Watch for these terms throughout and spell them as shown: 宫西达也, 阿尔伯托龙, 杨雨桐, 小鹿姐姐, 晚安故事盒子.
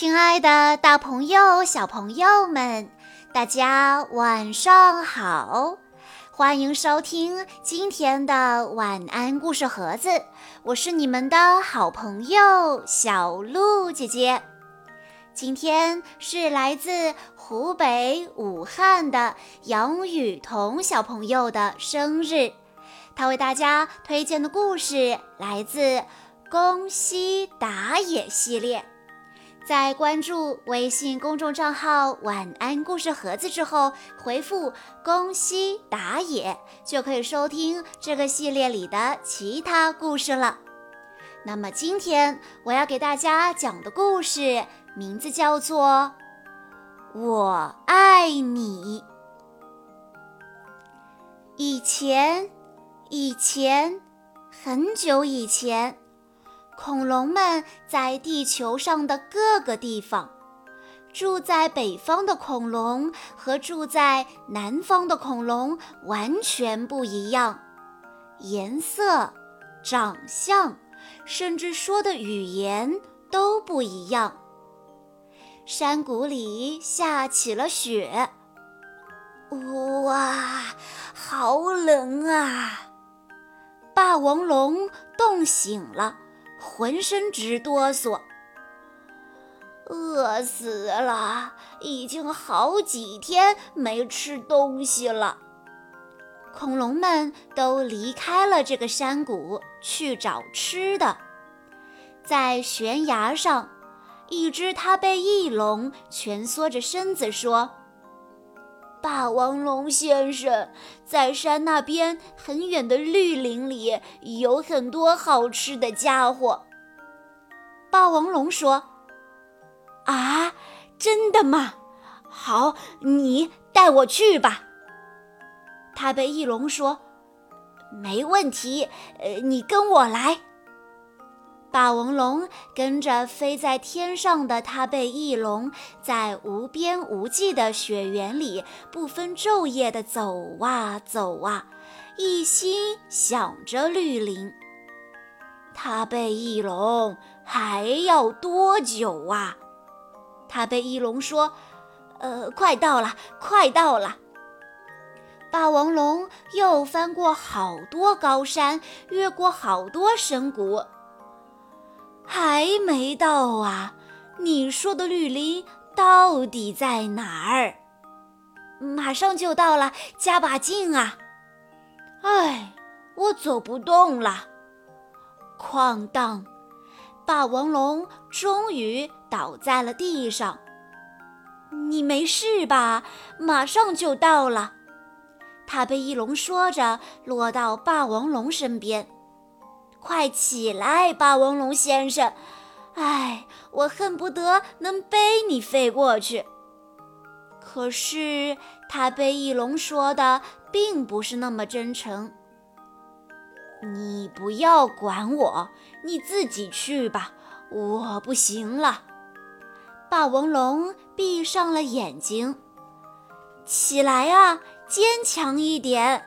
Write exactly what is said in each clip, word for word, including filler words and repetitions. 亲爱的大朋友小朋友们，大家晚上好，欢迎收听今天的晚安故事盒子，我是你们的好朋友小鹿姐姐。今天是来自湖北武汉的杨雨桐小朋友的生日，他为大家推荐的故事来自《宫西达也》系列。在关注微信公众账号晚安故事盒子之后，回复宫西达也就可以收听这个系列里的其他故事了。那么今天我要给大家讲的故事名字叫做我爱你。以前以前很久以前，恐龙们在地球上的各个地方，住在北方的恐龙和住在南方的恐龙完全不一样，颜色、长相，甚至说的语言都不一样。山谷里下起了雪，哇，好冷啊！霸王龙冻醒了，浑身直哆嗦，饿死了，已经好几天没吃东西了。恐龙们都离开了这个山谷去找吃的。在悬崖上，一只它背翼龙蜷缩着身子说：霸王龙先生，在山那边很远的绿林里有很多好吃的家伙。霸王龙说：啊，真的吗？好，你带我去吧。他被翼龙说：没问题，呃，你跟我来。霸王龙跟着飞在天上的它被翼龙，在无边无际的雪原里不分昼夜地走啊走啊，一心想着绿林。它被翼龙还要多久啊？它被翼龙说：呃，快到了，快到了。霸王龙又翻过好多高山，越过好多深谷。还没到啊，你说的绿林到底在哪儿？马上就到了，加把劲啊！哎，我走不动了。哐当，霸王龙终于倒在了地上。你没事吧？马上就到了。它被翼龙说着，落到霸王龙身边。快起来，霸王龙先生，哎，我恨不得能背你飞过去。可是他被翼龙说的并不是那么真诚。你不要管我，你自己去吧，我不行了。霸王龙闭上了眼睛。起来啊，坚强一点。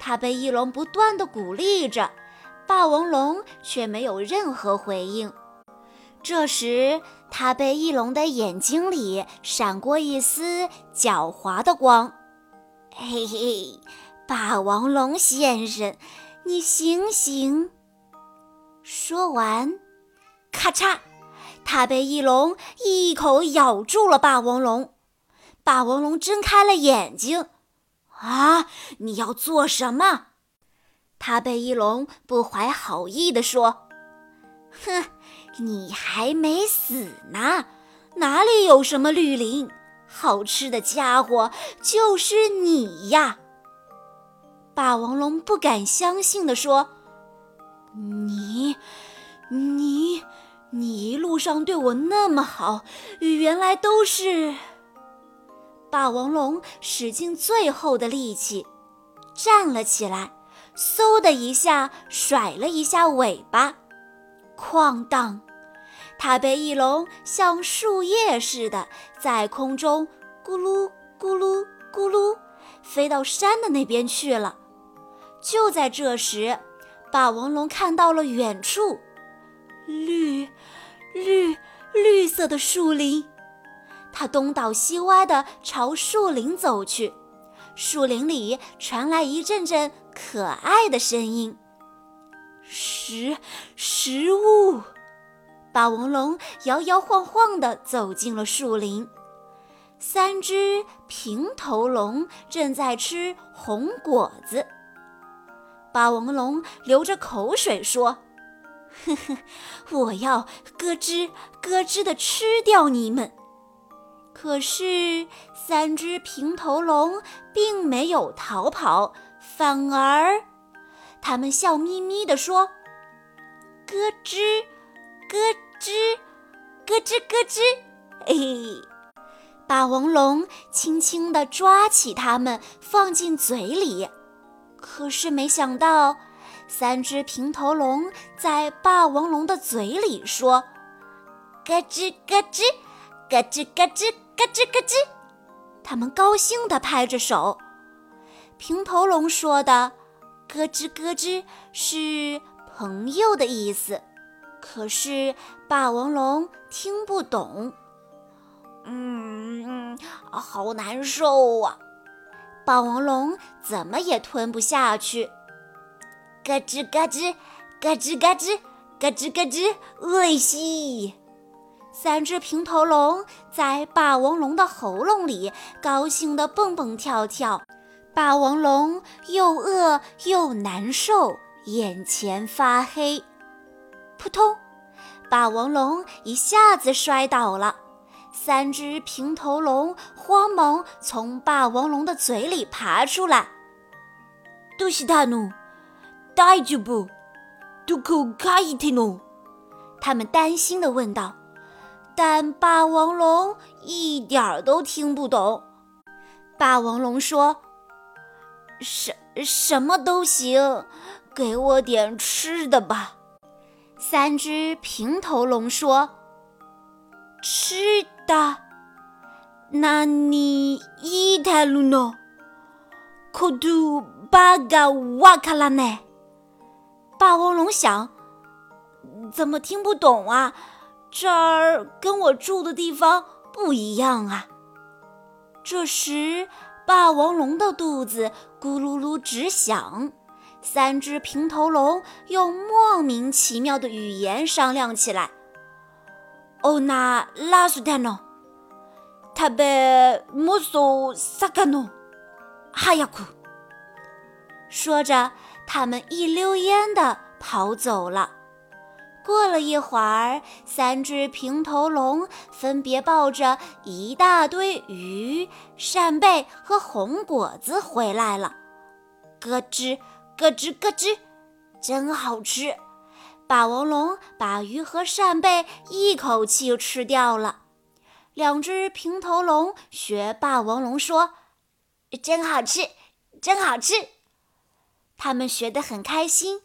他被翼龙不断地鼓励着，霸王龙却没有任何回应。这时，它被翼龙的眼睛里闪过一丝狡猾的光。嘿嘿，霸王龙先生，你醒醒！说完，咔嚓，它被翼龙一口咬住了霸王龙。霸王龙睁开了眼睛。啊，你要做什么？他被翼龙不怀好意地说：哼，你还没死呢，哪里有什么绿林，好吃的家伙就是你呀。霸王龙不敢相信地说：你你你一路上对我那么好，原来都是……霸王龙使尽最后的力气站了起来，嗖的一下甩了一下尾巴。哐当，它被翼龙像树叶似的在空中咕噜咕噜咕噜飞到山的那边去了。就在这时，霸王龙看到了远处绿绿绿色的树林。他东倒西歪地朝树林走去，树林里传来一阵阵可爱的声音。食食物，霸王龙摇摇晃晃地走进了树林。三只平头龙正在吃红果子。霸王龙流着口水说：哼哼，我要咯吱咯吱地吃掉你们。可是三只平头龙并没有逃跑，反而他们笑眯眯地说：咯吱咯吱咯吱咯吱，哎。霸王龙轻轻地抓起它们放进嘴里，可是没想到三只平头龙在霸王龙的嘴里说：咯吱咯吱咯吱咯吱咯吱咯吱。他们高兴地拍着手。平头龙说的咯吱咯吱是朋友的意思，可是霸王龙听不懂。嗯，好难受啊！霸王龙怎么也吞不下去。咯吱咯吱，咯吱咯吱，咯吱咯吱，恶心！三只平头龙在霸王龙的喉咙里高兴地蹦蹦跳跳，霸王龙又饿又难受，眼前发黑。扑通！霸王龙一下子摔倒了。三只平头龙慌忙从霸王龙的嘴里爬出来。どうしたの？大丈夫？どこか行ったの？他们担心地问道，但霸王龙一点都听不懂。霸王龙说：什什么都行，给我点吃的吧。三只平头龙说：吃的？那你一台路呢？ことばがわからない。霸王龙想，怎么听不懂啊？这儿跟我住的地方不一样啊。这时，霸王龙的肚子咕噜噜直响，三只平头龙用莫名其妙的语言商量起来。おならしたの？食べもそ魚？早く！说着，他们一溜烟地跑走了。过了一会儿，三只平头龙分别抱着一大堆鱼、扇贝和红果子回来了。咯吱咯吱咯吱，真好吃！霸王龙把鱼和扇贝一口气吃掉了。两只平头龙学霸王龙说：真好吃，真好吃。他们学得很开心，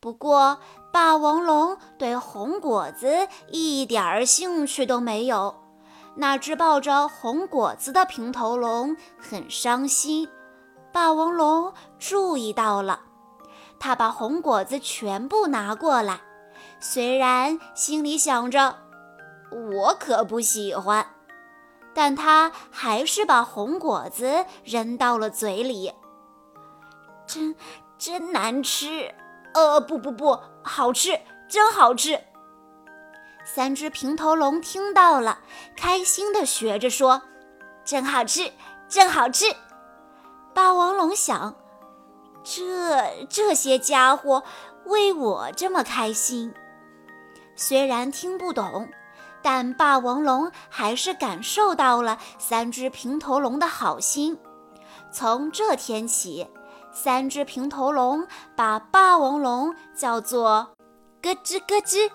不过霸王龙对红果子一点儿兴趣都没有。那只抱着红果子的平头龙很伤心，霸王龙注意到了。他把红果子全部拿过来，虽然心里想着我可不喜欢，但他还是把红果子扔到了嘴里。真真难吃，呃不不不，好吃，真好吃。三只平头龙听到了，开心地学着说：真好吃，真好吃。霸王龙想，这这些家伙为我这么开心。虽然听不懂，但霸王龙还是感受到了三只平头龙的好心。从这天起，三只平头龙把霸王龙叫做咯吱咯吱，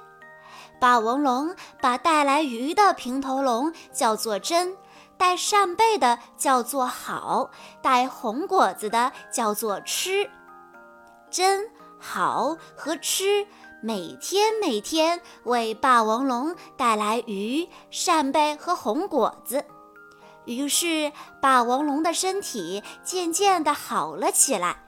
霸王龙把带来鱼的平头龙叫做真，带扇贝的叫做好，带红果子的叫做吃。真、好和吃每天每天为霸王龙带来鱼、扇贝和红果子。于是霸王龙的身体渐渐地好了起来。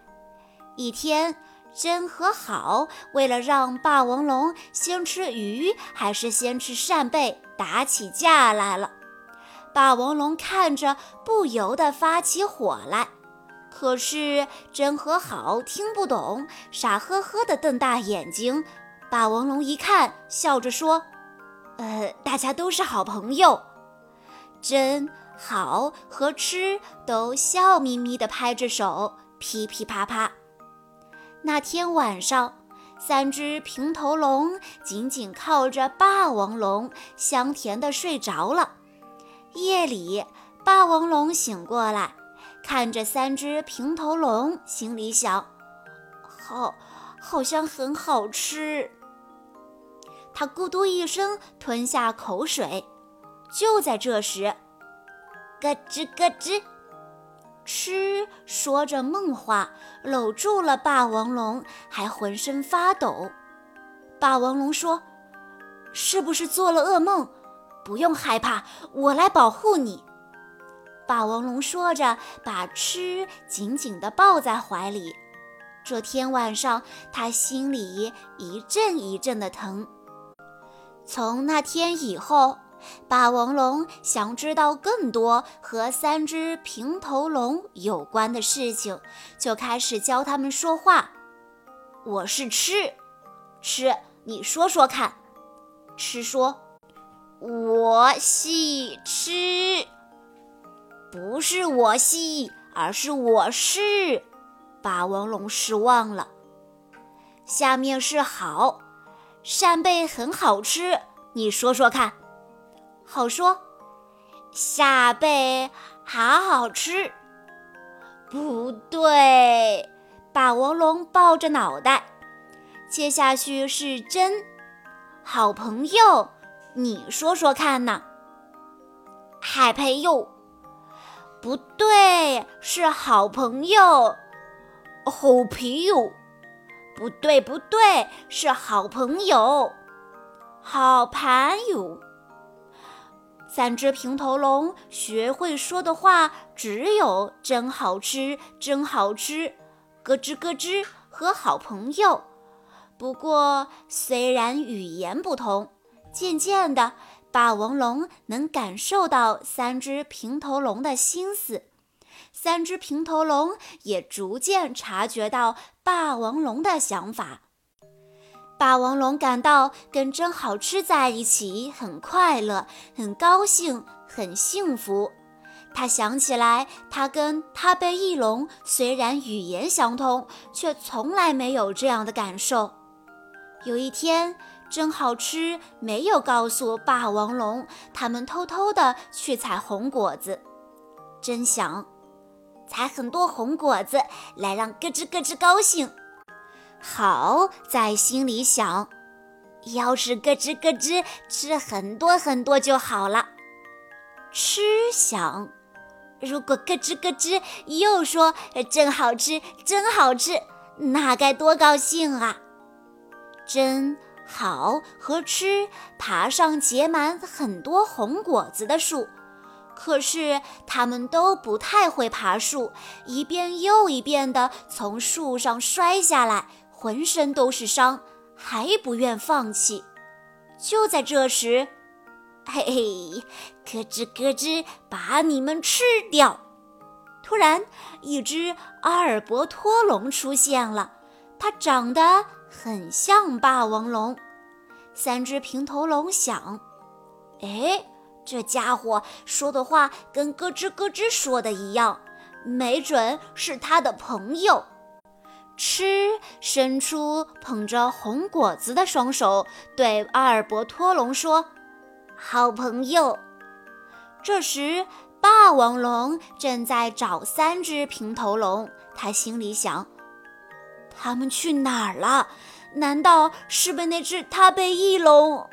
一天，先和好，为了让霸王龙先吃鱼还是先吃扇贝打起架来了。霸王龙看着不由得发起火来，可是真和好听不懂，傻呵呵地瞪大眼睛。霸王龙一看，笑着说：呃，大家都是好朋友。真好和吃都笑眯眯地拍着手，噼噼啪啪。那天晚上，三只平头龙紧紧靠着霸王龙，香甜地睡着了。夜里，霸王龙醒过来，看着三只平头龙，心里想：好，好像很好吃。他咕嘟一声吞下口水。就在这时，咯吱咯吱，吃说着梦话，搂住了霸王龙，还浑身发抖。霸王龙说：是不是做了噩梦？不用害怕，我来保护你。霸王龙说着，把吃紧紧地抱在怀里。这天晚上，他心里一阵一阵的疼。从那天以后，霸王龙想知道更多和三只平头龙有关的事情，就开始教他们说话。我是吃，吃，你说说看。吃说：我系吃，不是我系，而是我是。霸王龙失望了。下面是好，扇贝很好吃，你说说看。好说：扇贝好好吃。不对，霸王龙抱着脑袋。接下去是真，好朋友，你说说看呢。海培佑。不对，是好朋友。好朋友。不对不对，是好朋友。好朋友。三只平头龙学会说的话只有真好吃，真好吃，咯吱咯吱和好朋友。不过虽然语言不同，渐渐的霸王龙能感受到三只平头龙的心思，三只平头龙也逐渐察觉到霸王龙的想法。霸王龙感到跟真好吃在一起很快乐，很高兴，很幸福。他想起来，他跟他被翼龙虽然语言相通，却从来没有这样的感受。有一天，真好吃没有告诉霸王龙，他们偷偷地去采红果子。真想采很多红果子来让咯吱咯吱高兴。好在心里想，要是咯吱咯吱吃很多很多就好了。吃想，如果咯吱咯吱又说真好吃，真好吃，那该多高兴啊。真好和吃爬上结满很多红果子的树，可是他们都不太会爬树，一遍又一遍地从树上摔下来，浑身都是伤，还不愿放弃。就在这时，嘿嘿，咯吱咯吱，把你们吃掉！突然，一只阿尔伯托龙出现了，它长得很像霸王龙。三只平头龙想：哎，这家伙说的话跟咯吱咯吱说的一样，没准是他的朋友。吃伸出捧着红果子的双手，对阿尔伯托龙说：好朋友。这时霸王龙正在找三只平头龙，他心里想：他们去哪儿了？难道是被那只他被翼龙？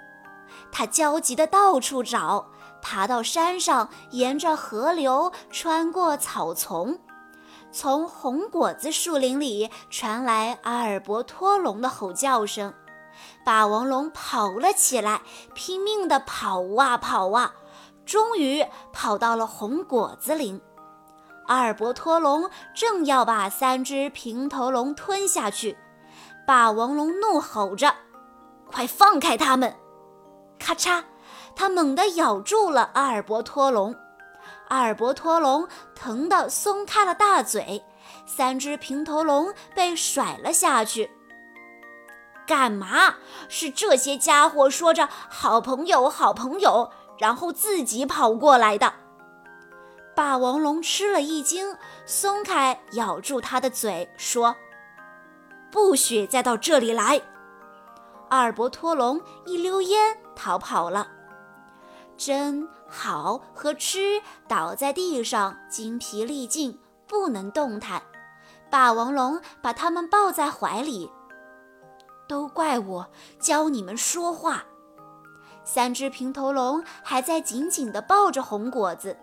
他焦急地到处找，爬到山上，沿着河流，穿过草丛。从红果子树林里传来阿尔伯托龙的吼叫声，霸王龙跑了起来，拼命地跑啊跑啊，终于跑到了红果子林。阿尔伯托龙正要把三只平头龙吞下去，霸王龙怒吼着：“快放开他们！”咔嚓，他猛地咬住了阿尔伯托龙。阿尔伯托龙疼得松开了大嘴，三只平头龙被甩了下去。干嘛？是这些家伙说着好朋友好朋友，然后自己跑过来的。霸王龙吃了一惊，松开咬住他的嘴，说：“不许再到这里来！”阿尔伯托龙一溜烟逃跑了。真好和吃倒在地上，筋疲力尽，不能动弹。霸王龙把他们抱在怀里。都怪我教你们说话。三只平头龙还在紧紧地抱着红果子，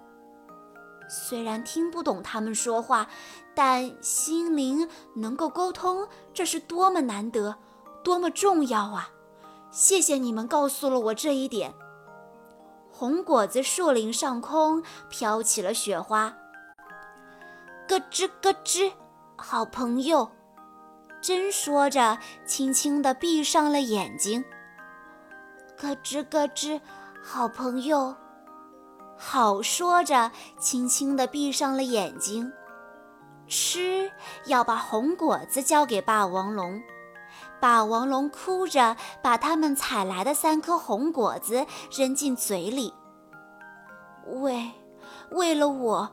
虽然听不懂他们说话，但心灵能够沟通，这是多么难得，多么重要啊！谢谢你们告诉了我这一点。红果子树林上空飘起了雪花，咯吱咯吱，好朋友。真说着，轻轻地闭上了眼睛。咯吱咯吱，好朋友。好说着，轻轻地闭上了眼睛。吃要把红果子交给霸王龙，霸王龙哭着把他们采来的三颗红果子扔进嘴里。喂，为了我，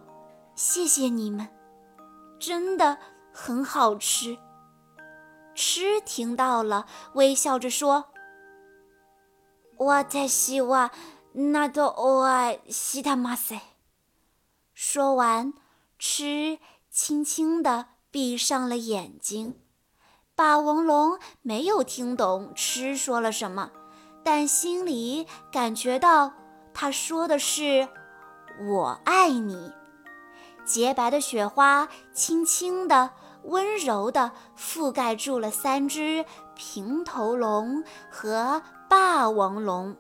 谢谢你们，真的很好吃。吃听到了，微笑着说：“私はなどお会いしてません。”说完，吃轻轻地闭上了眼睛。霸王龙没有听懂吃说了什么，但心里感觉到他说的是“我爱你”。洁白的雪花轻轻地、温柔地覆盖住了三只平头龙和霸王龙。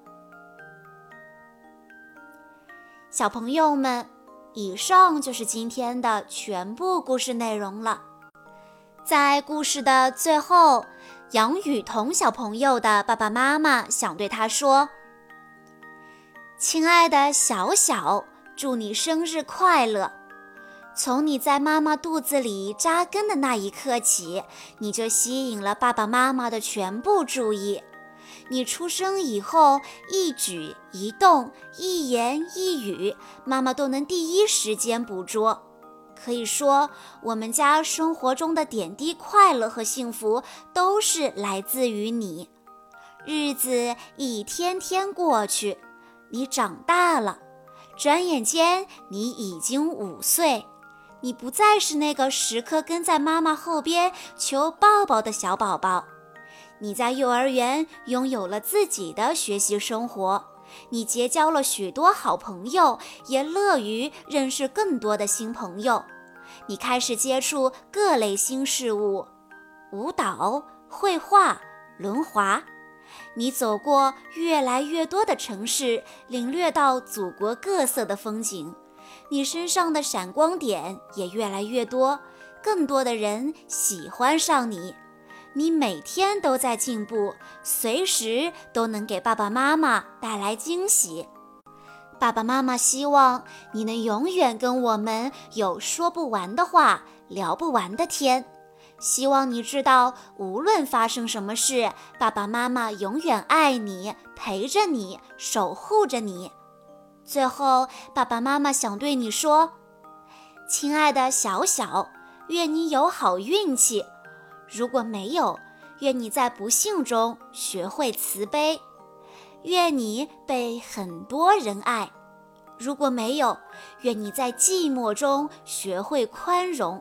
小朋友们，以上就是今天的全部故事内容了。在故事的最后，杨雨桐小朋友的爸爸妈妈想对他说：“亲爱的小小，祝你生日快乐！从你在妈妈肚子里扎根的那一刻起，你就吸引了爸爸妈妈的全部注意。你出生以后，一举一动、一言一语，妈妈都能第一时间捕捉。可以说，我们家生活中的点滴快乐和幸福都是来自于你。日子一天天过去，你长大了，转眼间你已经五岁，你不再是那个时刻跟在妈妈后边求抱抱的小宝宝。你在幼儿园拥有了自己的学习生活，你结交了许多好朋友，也乐于认识更多的新朋友。你开始接触各类新事物，舞蹈、绘画、轮滑。你走过越来越多的城市，领略到祖国各色的风景。你身上的闪光点也越来越多，更多的人喜欢上你。你每天都在进步，随时都能给爸爸妈妈带来惊喜。爸爸妈妈希望你能永远跟我们有说不完的话，聊不完的天。希望你知道，无论发生什么事，爸爸妈妈永远爱你，陪着你，守护着你。最后，爸爸妈妈想对你说：“亲爱的小小，愿你有好运气。如果没有，愿你在不幸中学会慈悲，愿你被很多人爱。如果没有，愿你在寂寞中学会宽容，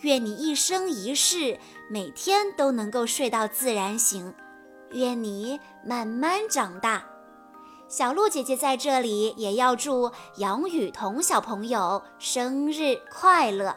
愿你一生一世每天都能够睡到自然醒，愿你慢慢长大。”小鹿姐姐在这里也要祝杨雨桐小朋友生日快乐。